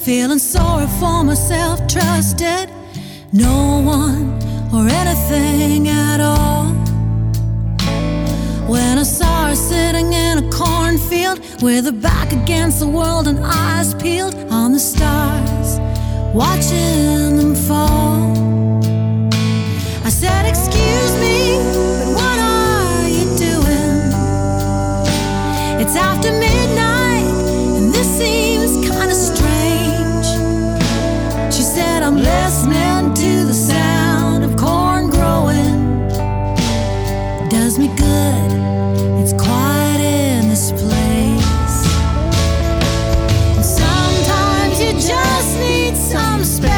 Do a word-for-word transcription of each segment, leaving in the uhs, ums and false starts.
feeling sorry for myself, trusted no one or anything at all. When I saw her sitting in a cornfield with her back against the world and eyes peeled on the stars, watching them fall, I said, excuse me, but what are you doing? It's after midnight and this seems kind of strange. She said, I'm listening to the sound of corn growing. It does me good, it's quiet in this place. And sometimes you just need some space.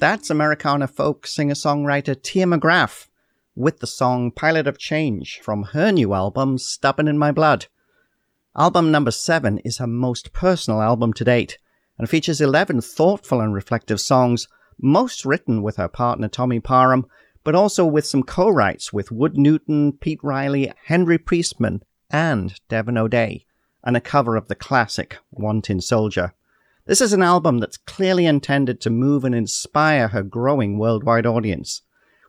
That's Americana folk singer-songwriter Tia McGraff with the song Pilot of Change from her new album Stubborn in My Blood. Album number seven is her most personal album to date and features eleven thoughtful and reflective songs, most written with her partner Tommy Parham, but also with some co-writes with Wood Newton, Pete Riley, Henry Priestman and Devin O'Day, and a cover of the classic One Tin Soldier. This is an album that's clearly intended to move and inspire her growing worldwide audience,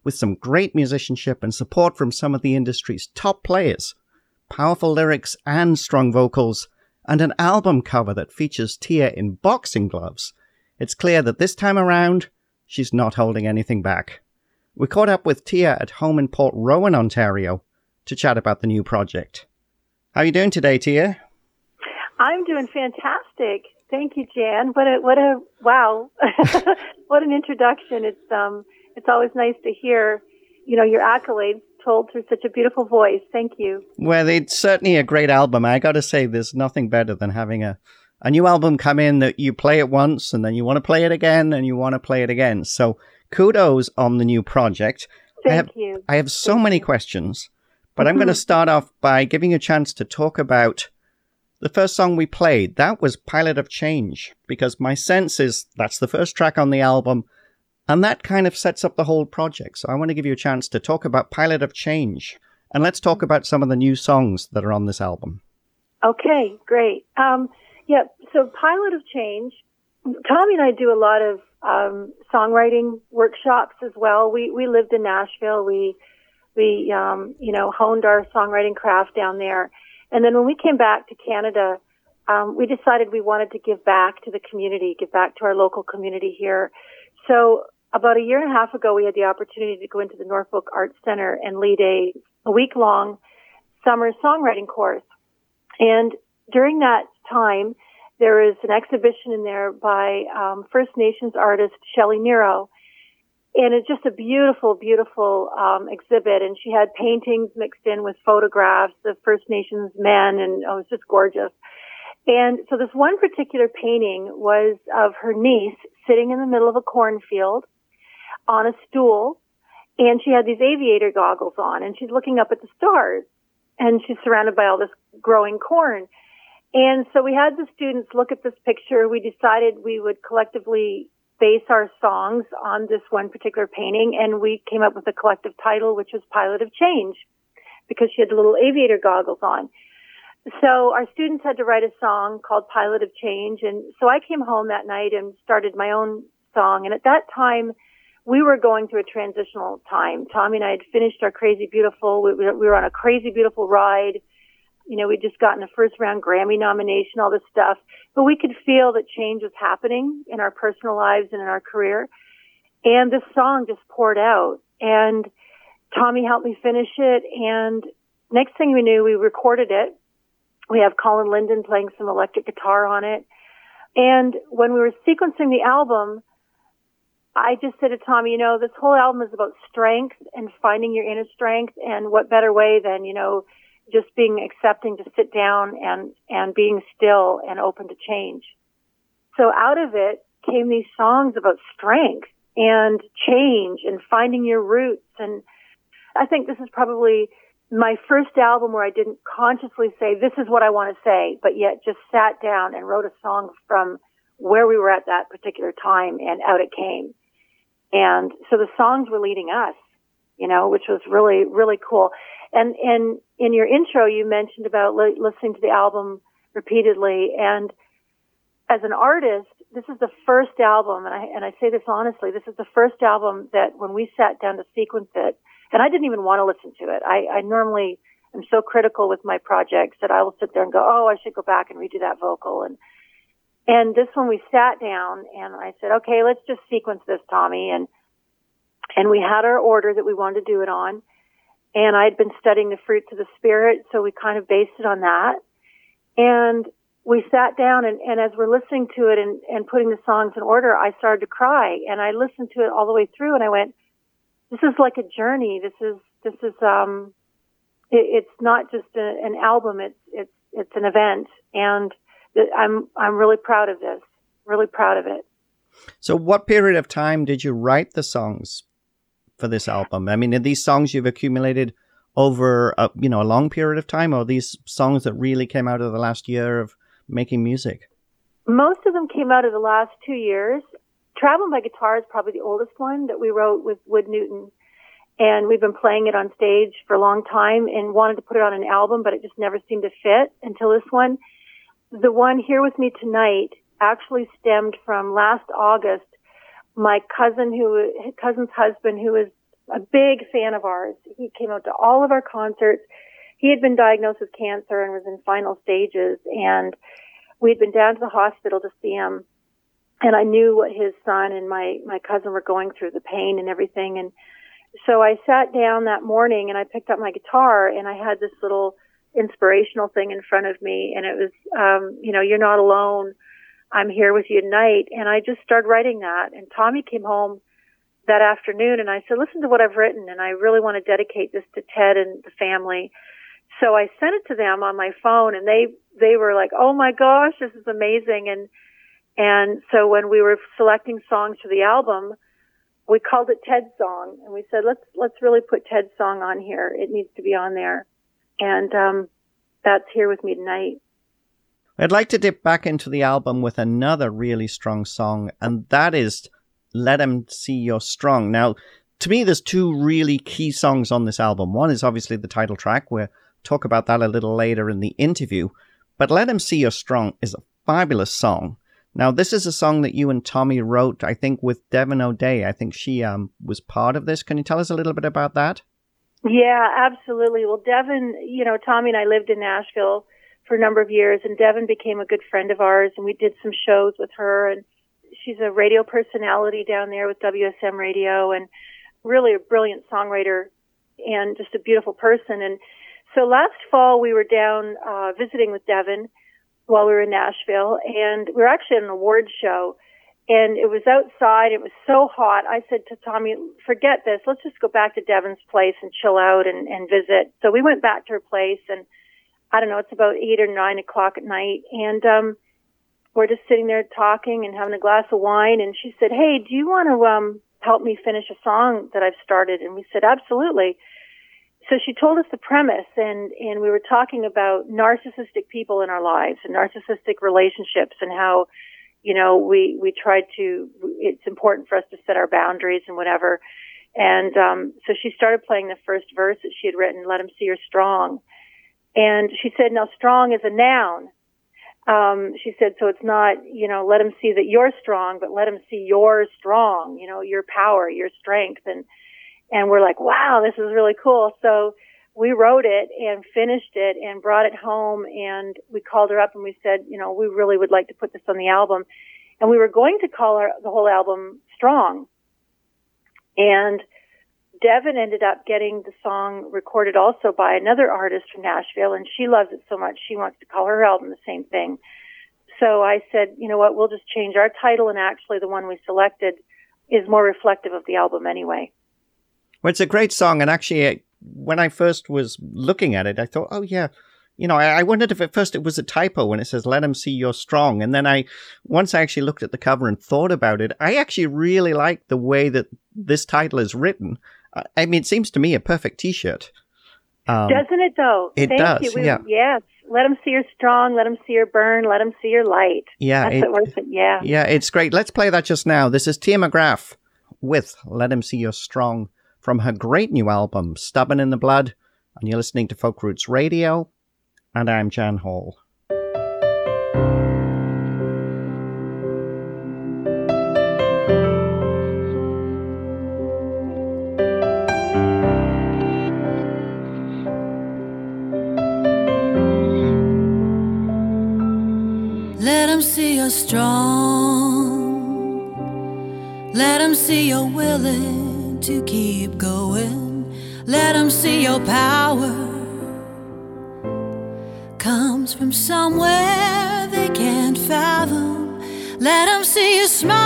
with some great musicianship and support from some of the industry's top players, powerful lyrics and strong vocals, and an album cover that features Tia in boxing gloves. It's clear that this time around, she's not holding anything back. We caught up with Tia at home in Port Rowan, Ontario, to chat about the new project. How are you doing today, Tia? I'm doing fantastic. Thank you, Jan. What a, what a, wow. What an introduction. It's, um, it's always nice to hear, you know, your accolades told through such a beautiful voice. Thank you. Well, it's certainly a great album. I got to say, there's nothing better than having a, a new album come in that you play it once and then you want to play it again and you want to play it again. So kudos on the new project. Thank I have, you. I have so Thank many you. questions, but mm-hmm. I'm going to start off by giving you a chance to talk about the first song we played. That was Pilot of Change, because my sense is that's the first track on the album and that kind of sets up the whole project. So I want to give you a chance to talk about Pilot of Change, and let's talk about some of the new songs that are on this album. Okay, great. Um, yeah, so Pilot of Change, Tommy and I do a lot of um, songwriting workshops as well. We we lived in Nashville. We, we um, you know, honed our songwriting craft down there. And then when we came back to Canada, um, we decided we wanted to give back to the community, give back to our local community here. So about a year and a half ago, we had the opportunity to go into the Norfolk Arts Centre and lead a, a week-long summer songwriting course. And during that time, there is an exhibition in there by um, First Nations artist Shelley Niro. And it's just a beautiful, beautiful um, exhibit. And she had paintings mixed in with photographs of First Nations men. And oh, it's just gorgeous. And so this one particular painting was of her niece sitting in the middle of a cornfield on a stool. And she had these aviator goggles on. And she's looking up at the stars. And she's surrounded by all this growing corn. And so we had the students look at this picture. We decided we would collectively base our songs on this one particular painting. And we came up with a collective title, which was Pilot of Change, because she had the little aviator goggles on. So our students had to write a song called Pilot of Change. And so I came home that night and started my own song. And at that time, we were going through a transitional time. Tommy and I had finished our Crazy Beautiful. We, we were on a Crazy Beautiful ride. You know, we'd just gotten a first-round Grammy nomination, all this stuff. But we could feel that change was happening in our personal lives and in our career. And this song just poured out. And Tommy helped me finish it. And next thing we knew, we recorded it. We have Colin Linden playing some electric guitar on it. And when we were sequencing the album, I just said to Tommy, you know, this whole album is about strength and finding your inner strength, and what better way than, you know, just being accepting to sit down and, and being still and open to change. So out of it came these songs about strength and change and finding your roots. And I think this is probably my first album where I didn't consciously say, this is what I want to say, but yet just sat down and wrote a song from where we were at that particular time, and out it came. And so the songs were leading us, you know, which was really, really cool. And, and in your intro, you mentioned about li- listening to the album repeatedly. And as an artist, this is the first album, and I, and I say this honestly, this is the first album that when we sat down to sequence it, and I didn't even want to listen to it. I, I normally am so critical with my projects that I will sit there and go, oh, I should go back and redo that vocal. And, and this one we sat down and I said, okay, let's just sequence this, Tommy. And, and we had our order that we wanted to do it on. And I'd been studying the fruits of the spirit. So we kind of based it on that. And we sat down and, and as we're listening to it and, and putting the songs in order, I started to cry, and I listened to it all the way through and I went, this is like a journey. This is, this is, um, it, it's not just a, an album. It's, it's, it's an event. And I'm I'm really proud of this, really proud of it. So what period of time did you write the songs for this album? I mean, are these songs you've accumulated over a, you know, a long period of time, or are these songs that really came out of the last year of making music? Most of them came out of the last two years. Traveling by Guitar is probably the oldest one that we wrote with Wood Newton. And we've been playing it on stage for a long time and wanted to put it on an album, but it just never seemed to fit until this one. The one Here With Me Tonight actually stemmed from last August. My cousin, who his cousin's husband, who is a big fan of ours, he came out to all of our concerts. He had been diagnosed with cancer and was in final stages, and we'd been down to the hospital to see him. And I knew what his son and my my cousin were going through, the pain and everything. And so I sat down that morning and I picked up my guitar and I had this little inspirational thing in front of me, and it was um you know, you're not alone, I'm here with you tonight. And I just started writing that, and Tommy came home that afternoon and I said, listen to what I've written, and I really want to dedicate this to Ted and the family. So I sent it to them on my phone, and they they were like, "Oh my gosh, this is amazing!" And and so when we were selecting songs for the album, we called it Ted's Song, and we said, "Let's let's really put Ted's Song on here. It needs to be on there." And um, that's here with me tonight. I'd like to dip back into the album with another really strong song, and that is Let 'Em See You're Strong. Now, to me, there's two really key songs on this album. One is obviously the title track. We'll talk about that a little later in the interview. But Let 'Em See You're Strong is a fabulous song. Now, this is a song that you and Tommy wrote, I think, with Devin O'Day. I think she um, was part of this. Can you tell us a little bit about that? Yeah, absolutely. Well, Devin, you know, Tommy and I lived in Nashville for a number of years, and Devin became a good friend of ours, and we did some shows with her, and she's a radio personality down there with W S M Radio, and really a brilliant songwriter and just a beautiful person. And so last fall we were down uh visiting with Devin while we were in Nashville, and we were actually at an award show, and it was outside. It was so hot. I said to Tommy, forget this. Let's just go back to Devin's place and chill out and, and visit. So we went back to her place, and I don't know, it's about eight or nine o'clock at night. And, um, we're just sitting there talking and having a glass of wine. And she said, "Hey, do you want to, um, help me finish a song that I've started?" And we said, "Absolutely." So she told us the premise, and, and we were talking about narcissistic people in our lives and narcissistic relationships, and how, you know, we, we try to, it's important for us to set our boundaries and whatever. And, um, so she started playing the first verse that she had written, "Let 'Em See You're Strong." And she said, now strong is a noun. Um, she said, so it's not, you know, let them see that you're strong, but let them see you're strong, you know, your power, your strength. And, and we're like, wow, this is really cool. So we wrote it and finished it and brought it home, and we called her up and we said, you know, we really would like to put this on the album. And we were going to call our, the whole album Strong. And Devin ended up getting the song recorded also by another artist from Nashville, and she loves it so much she wants to call her album the same thing. So I said, you know what, we'll just change our title, and actually the one we selected is more reflective of the album anyway. Well, it's a great song, and actually when I first was looking at it, I thought, oh yeah, you know, I wondered if at first it was a typo when it says, "Let 'Em See You're Strong." And then I, once I actually looked at the cover and thought about it, I actually really like the way that this title is written. I mean, it seems to me a perfect T-shirt. Um, Doesn't it, though? It Thank does, you. We, yeah. Yes. Let them see your strong. Let them see your burn. Let them see your light. Yeah. That's it, what it, yeah. Yeah, it's great. Let's play that just now. This is Tia McGraff with Let 'Em See You're Strong from her great new album, Stubborn in the Blood. And you're listening to Folk Roots Radio. And I'm Jan Hall. Strong, let them see you're willing to keep going. Let them see your power comes from somewhere they can't fathom. Let them see you smile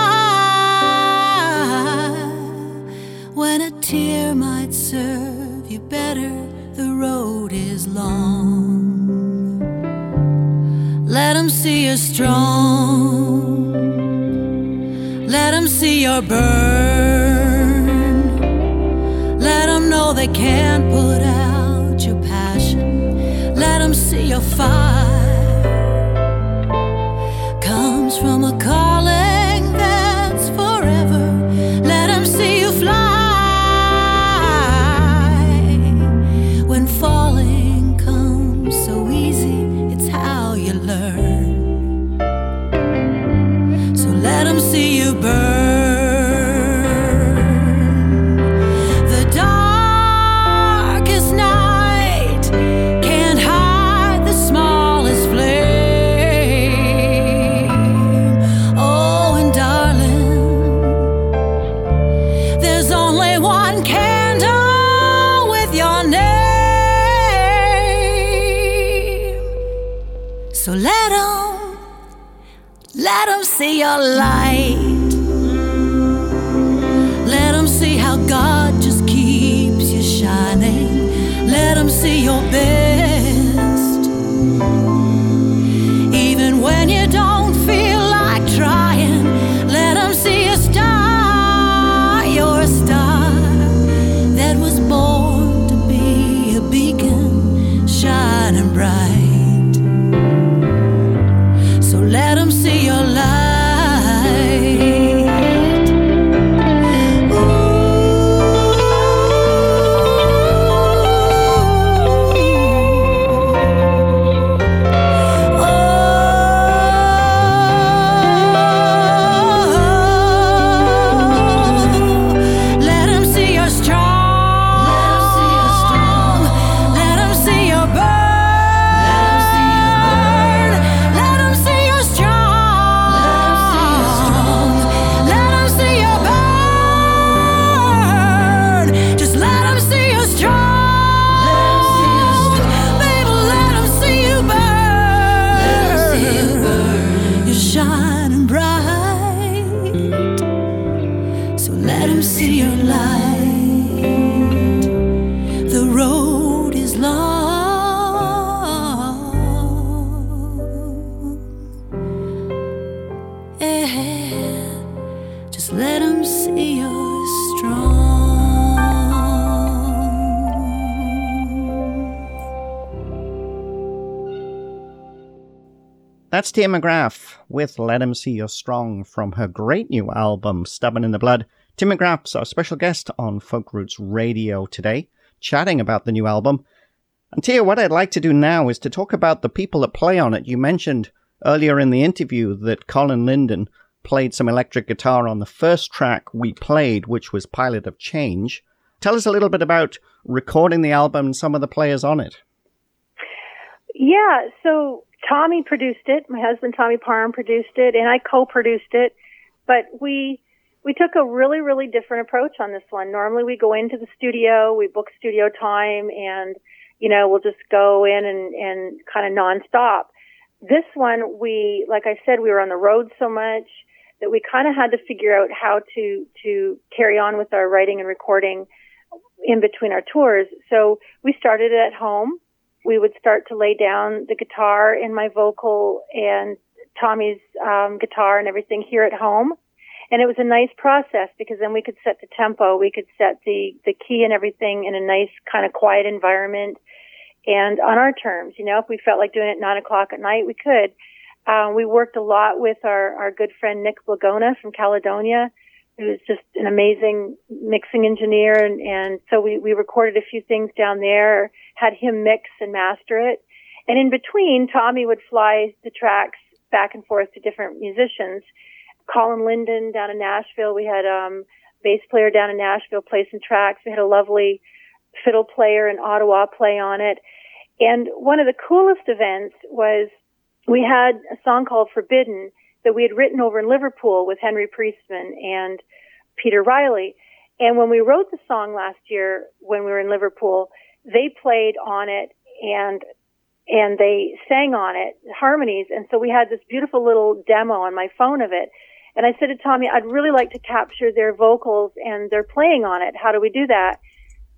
when a tear might serve you better. The road is long. Let 'em see you're strong. Let 'em see your burn. Let 'em know they can't put out your passion. Let 'em see your fire comes from a calling that's forever. Let 'em see you fly when falling comes so easy. You learn. So let 'em see you burn. The darkest night can't hide the smallest flame. Oh, and darling, there's only one candle with your name. So let 'em, let 'em see your light. Let 'em see how God just keeps you shining. Let 'em see your bed. So let him see your light. The road is long. Yeah. Just let him see you're strong. That's Tia McGraff with Let Him See You're Strong from her great new album, Stubborn in the Blood. Tim McGrath's our special guest on Folk Roots Radio today, chatting about the new album. And Tia, what I'd like to do now is to talk about the people that play on it. You mentioned earlier in the interview that Colin Linden played some electric guitar on the first track we played, which was Pilot of Change. Tell us a little bit about recording the album and some of the players on it. Yeah, so Tommy produced it. My husband, Tommy Parham, produced it, and I co-produced it. But we we took a really, really different approach on this one. Normally, we go into the studio, we book studio time, and, you know, we'll just go in and, and kind of nonstop. This one, we, like I said, we were on the road so much that we kind of had to figure out how to to carry on with our writing and recording in between our tours. So we started at home. We would start to lay down the guitar and my vocal and Tommy's um, guitar and everything here at home. And it was a nice process because then we could set the tempo, we could set the, the key and everything in a nice kind of quiet environment and on our terms. You know, if we felt like doing it at nine o'clock at night, we could. Uh, we worked a lot with our, our good friend Nick Blagona from Caledonia, who's just an amazing mixing engineer, and, and so we, we recorded a few things down there, had him mix and master it. And in between, Tommy would fly the tracks back and forth to different musicians. Colin Linden down in Nashville, we had um bass player down in Nashville play some tracks. We had a lovely fiddle player in Ottawa play on it. And one of the coolest events was we had a song called Forbidden that we had written over in Liverpool with Henry Priestman and Peter Riley. And when we wrote the song last year, when we were in Liverpool, they played on it and and they sang on it, harmonies. And so we had this beautiful little demo on my phone of it. And I said to Tommy, I'd really like to capture their vocals and their playing on it. How do we do that?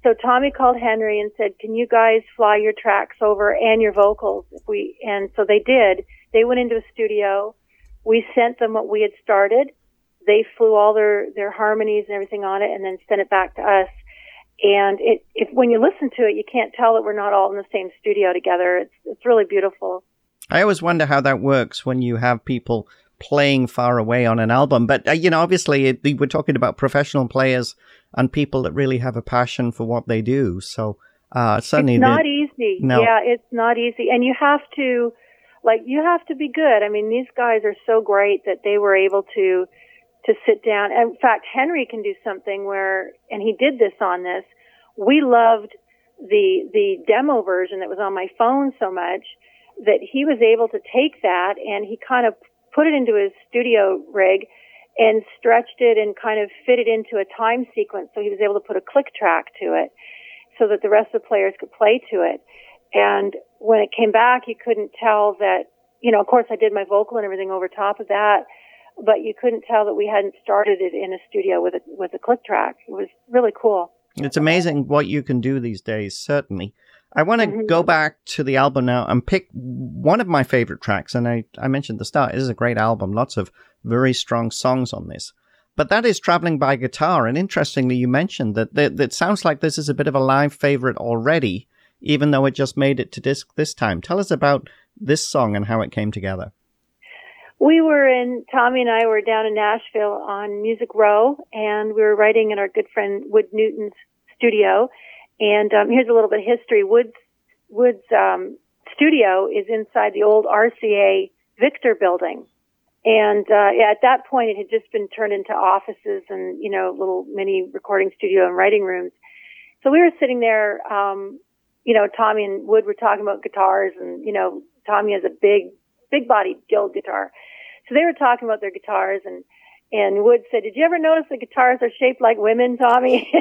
So Tommy called Henry and said, can you guys fly your tracks over and your vocals? If we And so they did. They went into a studio. We sent them what we had started. They flew all their, their harmonies and everything on it and then sent it back to us. And it, if, when you listen to it, you can't tell that we're not all in the same studio together. It's it's really beautiful. I always wonder how that works when you have people playing far away on an album. But, uh, you know, obviously it, we're talking about professional players and people that really have a passion for what they do. So uh, certainly... It's not easy. No. Yeah, it's not easy. And you have to... Like, you have to be good. I mean, these guys are so great that they were able to to sit down. In fact, Henry can do something where, and he did this on this, we loved the the demo version that was on my phone so much that he was able to take that and he kind of put it into his studio rig and stretched it and kind of fit it into a time sequence so he was able to put a click track to it so that the rest of the players could play to it. And when it came back, you couldn't tell that, you know, of course I did my vocal and everything over top of that, but you couldn't tell that we hadn't started it in a studio with a, with a click track. It was really cool. It's amazing what you can do these days, certainly. I want to mm-hmm. go back to the album now and pick one of my favorite tracks. And I, I mentioned at the start, it is a great album. Lots of very strong songs on this. But that is Traveling by Guitar. And interestingly, you mentioned that that, that sounds like this is a bit of a live favorite already, even though it just made it to disc this time. Tell us about this song and how it came together. We were in, Tommy and I were down in Nashville on Music Row, and we were writing in our good friend Wood Newton's studio. And um, here's a little bit of history. Wood's, Wood's um, studio is inside the old R C A Victor building. And uh, yeah, at that point, it had just been turned into offices and, you know, little mini recording studio and writing rooms. So we were sitting there, um, you know, Tommy and Wood were talking about guitars, and, you know, Tommy has a big, big body Guild guitar. So they were talking about their guitars, and, and Wood said, did you ever notice the guitars are shaped like women, Tommy?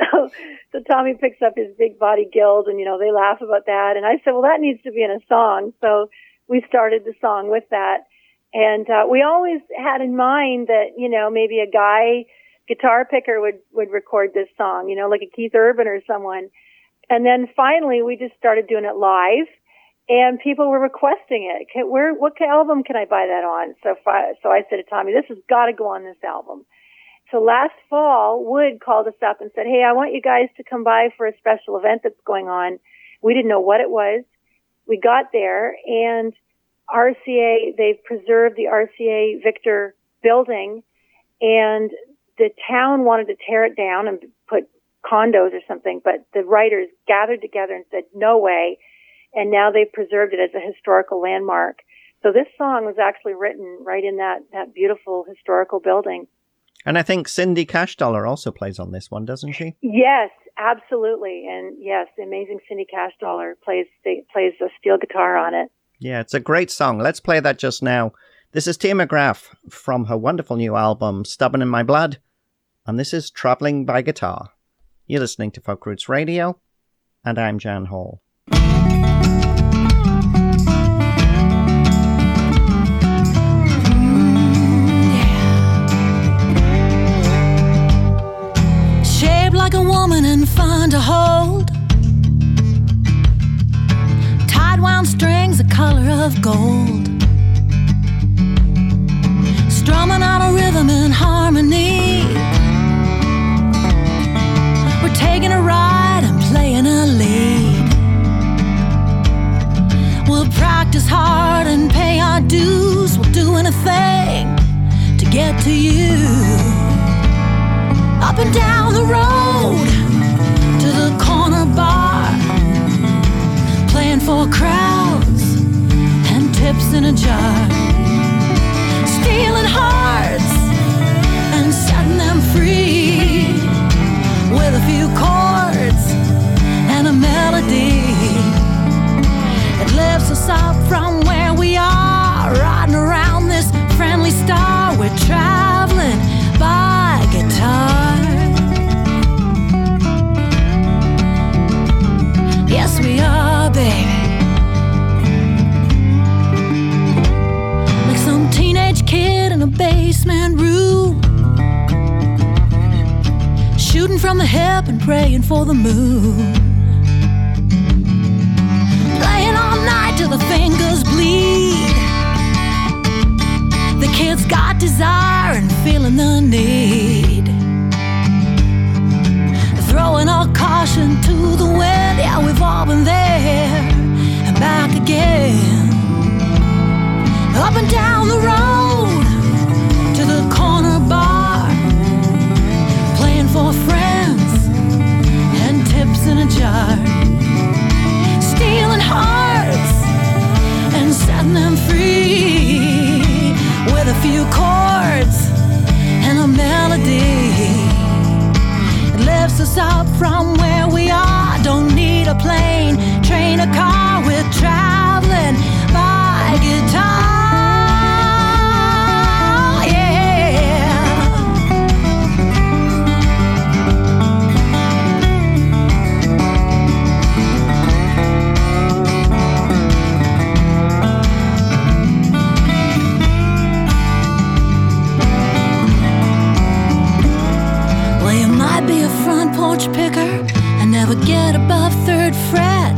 so, so Tommy picks up his big body Guild, and, you know, they laugh about that. And I said, well, that needs to be in a song. So we started the song with that. And uh, we always had in mind that, you know, maybe a guy guitar picker would, would record this song, you know, like a Keith Urban or someone. And then finally we just started doing it live and people were requesting it. Can, where, what album can I buy that on? So, fi- so I said to Tommy, this has got to go on this album. So last fall, Wood called us up and said, hey, I want you guys to come by for a special event that's going on. We didn't know what it was. We got there and R C A, they've preserved the R C A Victor building, and the town wanted to tear it down and put condos or something, but the writers gathered together and said, no way, and now they've preserved it as a historical landmark. So this song was actually written right in that, that beautiful historical building. And I think Cindy Cashdollar also plays on this one, doesn't she? Yes, absolutely. And yes, the amazing Cindy Cashdollar plays, plays a steel guitar on it. Yeah, it's a great song. Let's play that just now. This is Tia McGraff from her wonderful new album, Stubborn in My Blood. And this is Travelling by Guitar. You're listening to Folk Roots Radio, and I'm Jan Hall. Yeah. Shaped like a woman and fun to hold. Wound strings the color of gold, strumming out a rhythm in harmony. We're taking a ride and playing a lead. We'll practice hard and pay our dues. We'll do anything to get to you. Up and down the road to the corner bar, playing for crowds and tips in a jar, stealing hearts and setting them free with a few chords and a melody. It lifts us up from where we are, riding around this friendly star. We're traveling by guitar. Yes, we are. Baby, like some teenage kid in a basement room, shooting from the hip and praying for the moon, playing all night till the fingers bleed. The kid's got desire and feeling the need, throwing all caution to the wind. Yeah, we've all been there back again. Up and down the road to the corner bar, playing for friends and tips in a jar, stealing hearts and setting them free with a few chords and a melody. It lifts us up from where we are. Don't need a plane, train, a car. We're traveling by guitar, yeah. Well, you might be a front porch picker and never get above third fret,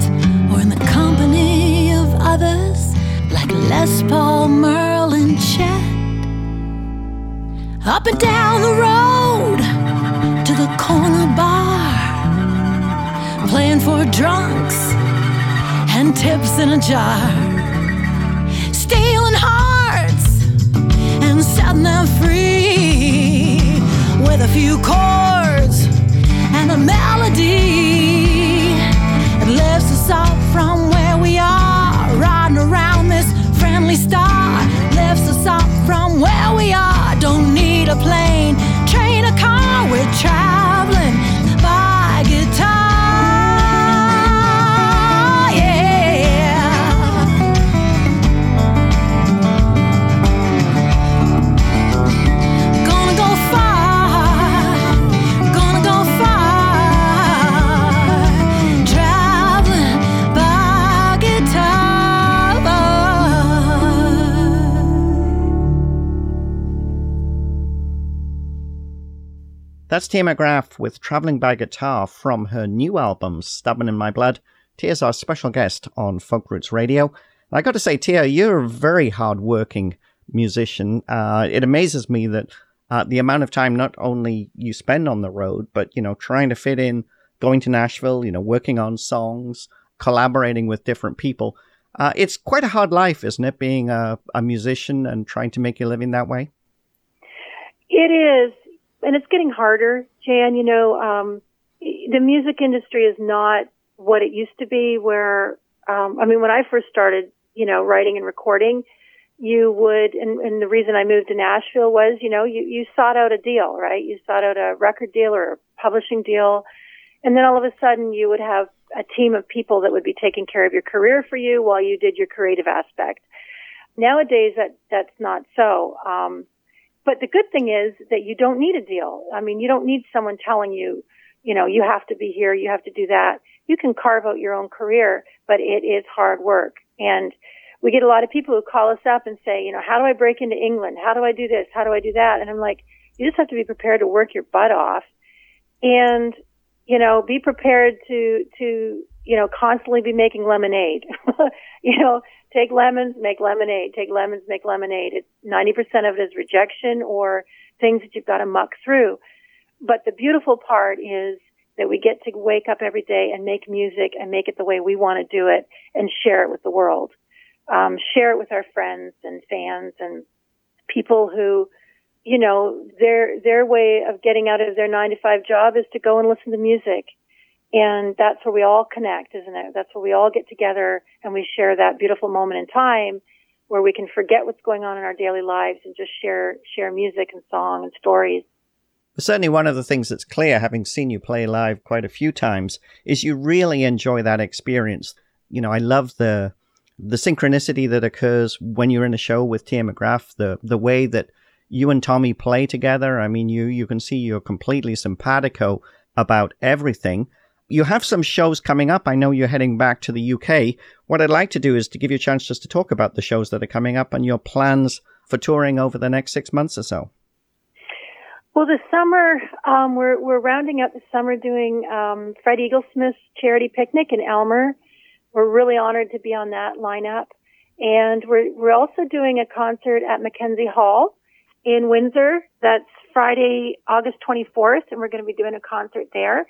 or in the company of others like Les Paul, Merle, and Chet. Up and down the road to the corner bar, playing for drunks and tips in a jar, stealing hearts and setting them free with a few chords and a melody. It lifts us up from where we are, riding around this friendly star. Lifts us up from where we are. Don't need a plane, train, a car. We're traveling by guitar, yeah. Gonna go far That's Tia McGraff with Travelling by Guitar from her new album, Stubborn in My Blood. Tia's our special guest on Folk Roots Radio. And I got to say, Tia, you're a very hard-working musician. Uh, it amazes me that uh, the amount of time not only you spend on the road, but, you know, trying to fit in, going to Nashville, you know, working on songs, collaborating with different people. Uh, it's quite a hard life, isn't it, being a, a musician and trying to make your living that way? It is. And it's getting harder, Jan. You know, um, the music industry is not what it used to be where, um, I mean, when I first started, you know, writing and recording, you would, and, and the reason I moved to Nashville was, you know, you, you sought out a deal, right? You sought out a record deal or a publishing deal. And then all of a sudden you would have a team of people that would be taking care of your career for you while you did your creative aspect. Nowadays, that, that's not so. Um, But the good thing is that you don't need a deal. I mean, you don't need someone telling you, you know, you have to be here, you have to do that. You can carve out your own career, but it is hard work. And we get a lot of people who call us up and say, you know, how do I break into England? How do I do this? How do I do that? And I'm like, you just have to be prepared to work your butt off and, you know, be prepared to, to, you know, constantly be making lemonade. You know, take lemons, make lemonade. Take lemons, make lemonade. It's ninety percent of it is rejection or things that you've got to muck through. But the beautiful part is that we get to wake up every day and make music and make it the way we want to do it and share it with the world. Um, share it with our friends and fans and people who, you know, their their way of getting out of their nine to five job is to go and listen to music. And that's where we all connect, isn't it? That's where we all get together and we share that beautiful moment in time where we can forget what's going on in our daily lives and just share share music and song and stories. Certainly one of the things that's clear, having seen you play live quite a few times, is you really enjoy that experience. You know, I love the the synchronicity that occurs when you're in a show with Tia McGraff, the, the way that you and Tommy play together. I mean, you, you can see you're completely simpatico about everything. You have some shows coming up. I know you're heading back to the U K. What I'd like to do is to give you a chance just to talk about the shows that are coming up and your plans for touring over the next six months or so. Well, this summer, um, we're, we're rounding out the summer doing um, Fred Eaglesmith's Charity Picnic in Elmer. We're really honored to be on that lineup. And we're, we're also doing a concert at McKenzie Hall in Windsor. That's Friday, August twenty-fourth, and we're going to be doing a concert there.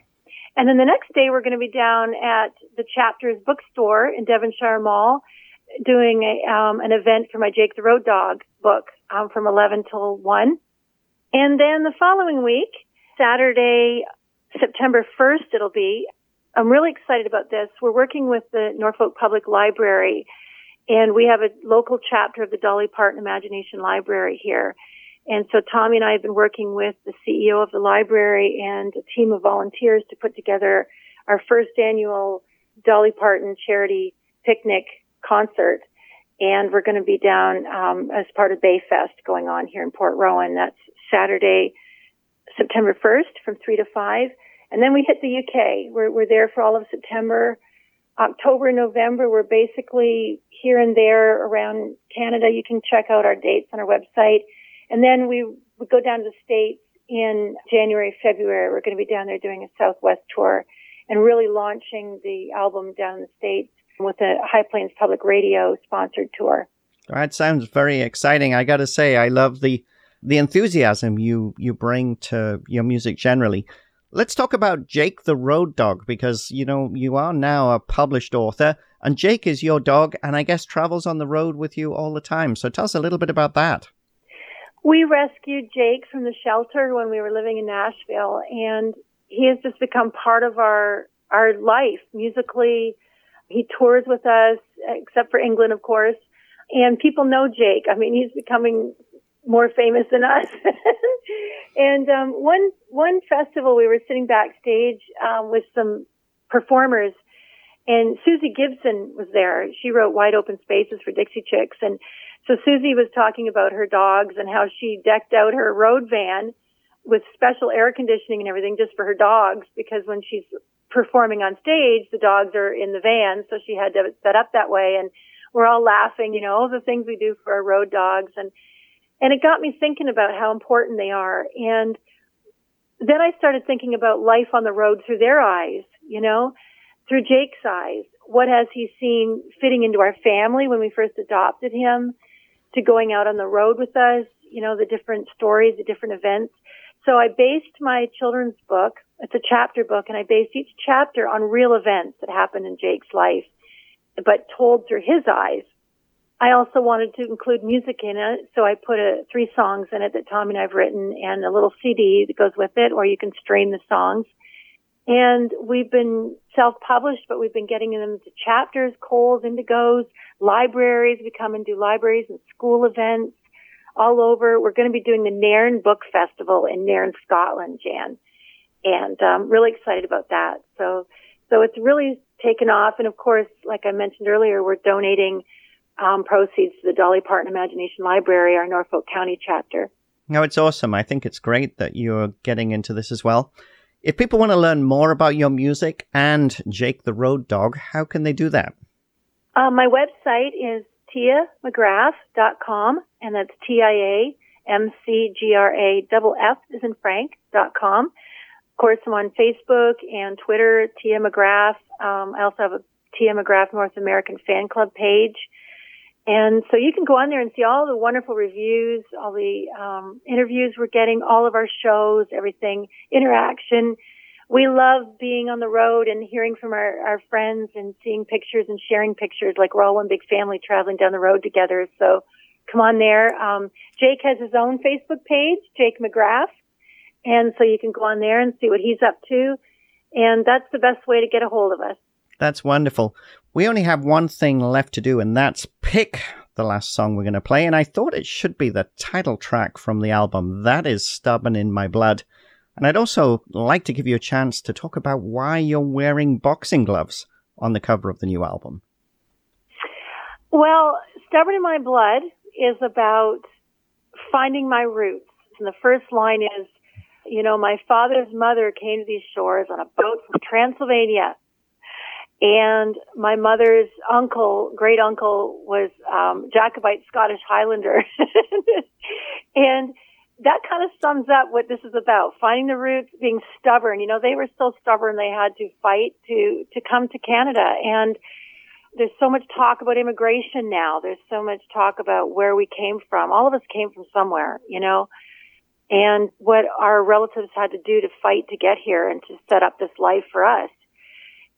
And then the next day, we're going to be down at the Chapters bookstore in Devonshire Mall doing a, um, an event for my Jake the Road Dog book um, from eleven till one. And then the following week, Saturday, September first, it'll be. I'm really excited about this. We're working with the Norfolk Public Library, and we have a local chapter of the Dolly Parton Imagination Library here. And so Tommy and I have been working with the C E O of the library and a team of volunteers to put together our first annual Dolly Parton Charity Picnic concert. And we're going to be down um, as part of Bayfest going on here in Port Rowan. That's Saturday, September first from three to five. And then we hit the U K. We're, we're there for all of September. October, November, we're basically here and there around Canada. You can check out our dates on our website. And then we would go down to the States in January, February. We're going to be down there doing a Southwest tour and really launching the album down in the States with a High Plains Public Radio sponsored tour. That sounds very exciting. I got to say, I love the the enthusiasm you, you bring to your music generally. Let's talk about Jake the Road Dog, because, you know, you are now a published author and Jake is your dog and I guess travels on the road with you all the time. So tell us a little bit about that. We rescued Jake from the shelter when we were living in Nashville, and he has just become part of our our life musically. He tours with us, except for England, of course, and people know Jake. I mean, he's becoming more famous than us. And um, one one festival, we were sitting backstage um, with some performers, and Susie Gibson was there. She wrote Wide Open Spaces for Dixie Chicks, and so Susie was talking about her dogs and how she decked out her road van with special air conditioning and everything just for her dogs, because when she's performing on stage, the dogs are in the van, so she had to have it set up that way. And we're all laughing, you know, all the things we do for our road dogs. And, and it got me thinking about how important they are. And then I started thinking about life on the road through their eyes, you know, through Jake's eyes. What has he seen fitting into our family when we first adopted him, to going out on the road with us, you know, the different stories, the different events. So I based my children's book, it's a chapter book, and I based each chapter on real events that happened in Jake's life, but told through his eyes. I also wanted to include music in it, so I put a, three songs in it that Tommy and I have written, and a little C D that goes with it, or you can stream the songs. And we've been self-published, but we've been getting them to chapters, Coles, Indigos, libraries. We come and do libraries and school events all over. We're going to be doing the Nairn Book Festival in Nairn, Scotland, Jan. And I'm um, really excited about that. So so it's really taken off. And, of course, like I mentioned earlier, we're donating um proceeds to the Dolly Parton Imagination Library, our Norfolk County chapter. No, it's awesome. I think it's great that you're getting into this as well. If people want to learn more about your music and Jake the Road Dog, how can they do that? Uh, my website is tia m c graff dot com, and that's T I A M C G R A F F as in Frank, dot com. Of course, I'm on Facebook and Twitter, Tia McGraff. Um, I also have a Tia McGraff North American Fan Club page. And so you can go on there and see all the wonderful reviews, all the um interviews we're getting, all of our shows, everything, interaction. We love being on the road and hearing from our, our friends and seeing pictures and sharing pictures, like we're all one big family traveling down the road together. So come on there. Um Jake has his own Facebook page, Jake McGraff. And so you can go on there and see what he's up to. And that's the best way to get a hold of us. That's wonderful. We only have one thing left to do, and that's pick the last song we're going to play. And I thought it should be the title track from the album. That is Stubborn in My Blood. And I'd also like to give you a chance to talk about why you're wearing boxing gloves on the cover of the new album. Well, Stubborn in My Blood is about finding my roots. And the first line is, you know, my father's mother came to these shores on a boat from Transylvania. And my mother's uncle, great uncle, was um Jacobite Scottish Highlander. And that kind of sums up what this is about, finding the roots, being stubborn. You know, they were so stubborn they had to fight to to come to Canada. And there's so much talk about immigration now. There's so much talk about where we came from. All of us came from somewhere, you know, and what our relatives had to do to fight to get here and to set up this life for us.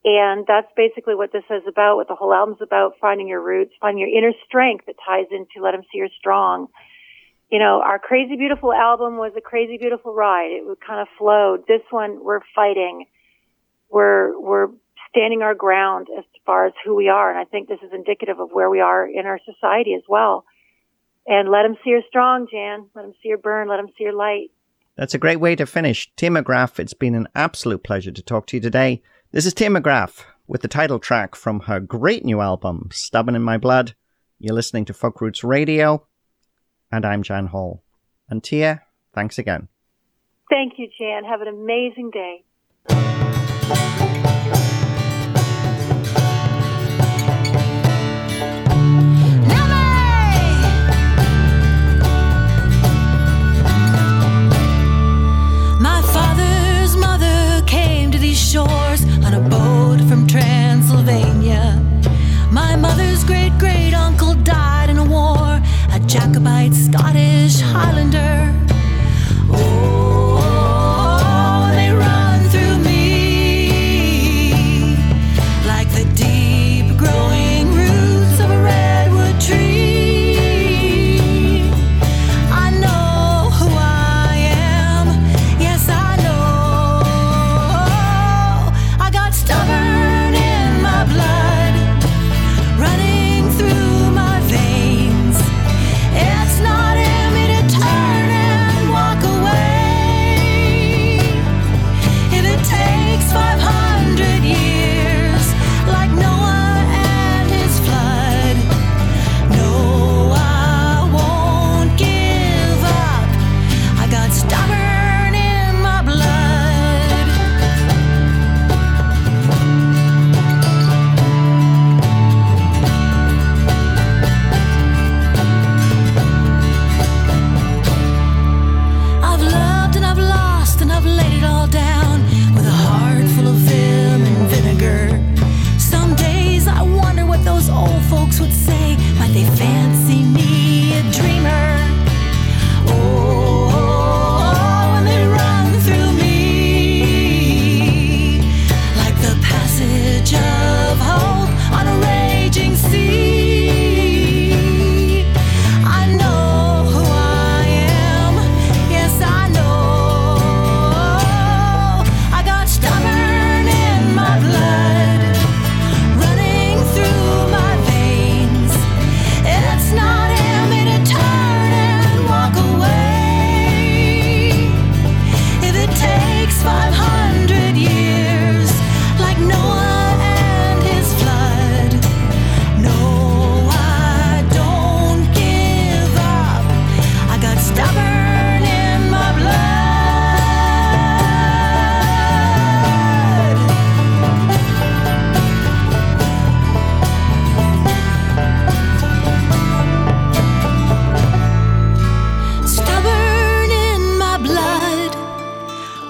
And that's basically what this is about, what the whole album's about, finding your roots, finding your inner strength that ties into Let Them See You're Strong. You know, our Crazy Beautiful album was a crazy, beautiful ride. It would kind of flowed. This one, we're fighting. We're, we're standing our ground as far as who we are. And I think this is indicative of where we are in our society as well. And let them see her strong, Jan. Let them see her burn. Let them see her light. That's a great way to finish. Tia McGraff, it's been an absolute pleasure to talk to you today. This is Tia McGraff with the title track from her great new album, Stubborn in My Blood. You're listening to Folk Roots Radio, and I'm Jan Hall. And Tia, thanks again. Thank you, Jan. Have an amazing day. My father's mother came to these shores on a boat from Transylvania. My mother's great-great-uncle died in a war, a Jacobite Scottish Highlander. Oh, they run through me like the deep-growing roots of a redwood tree. I know who I am, yes, I know. I got stubborn in my blood, running through my veins. It's not in me to turn it.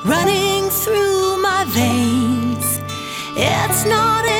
running through my veins. It's not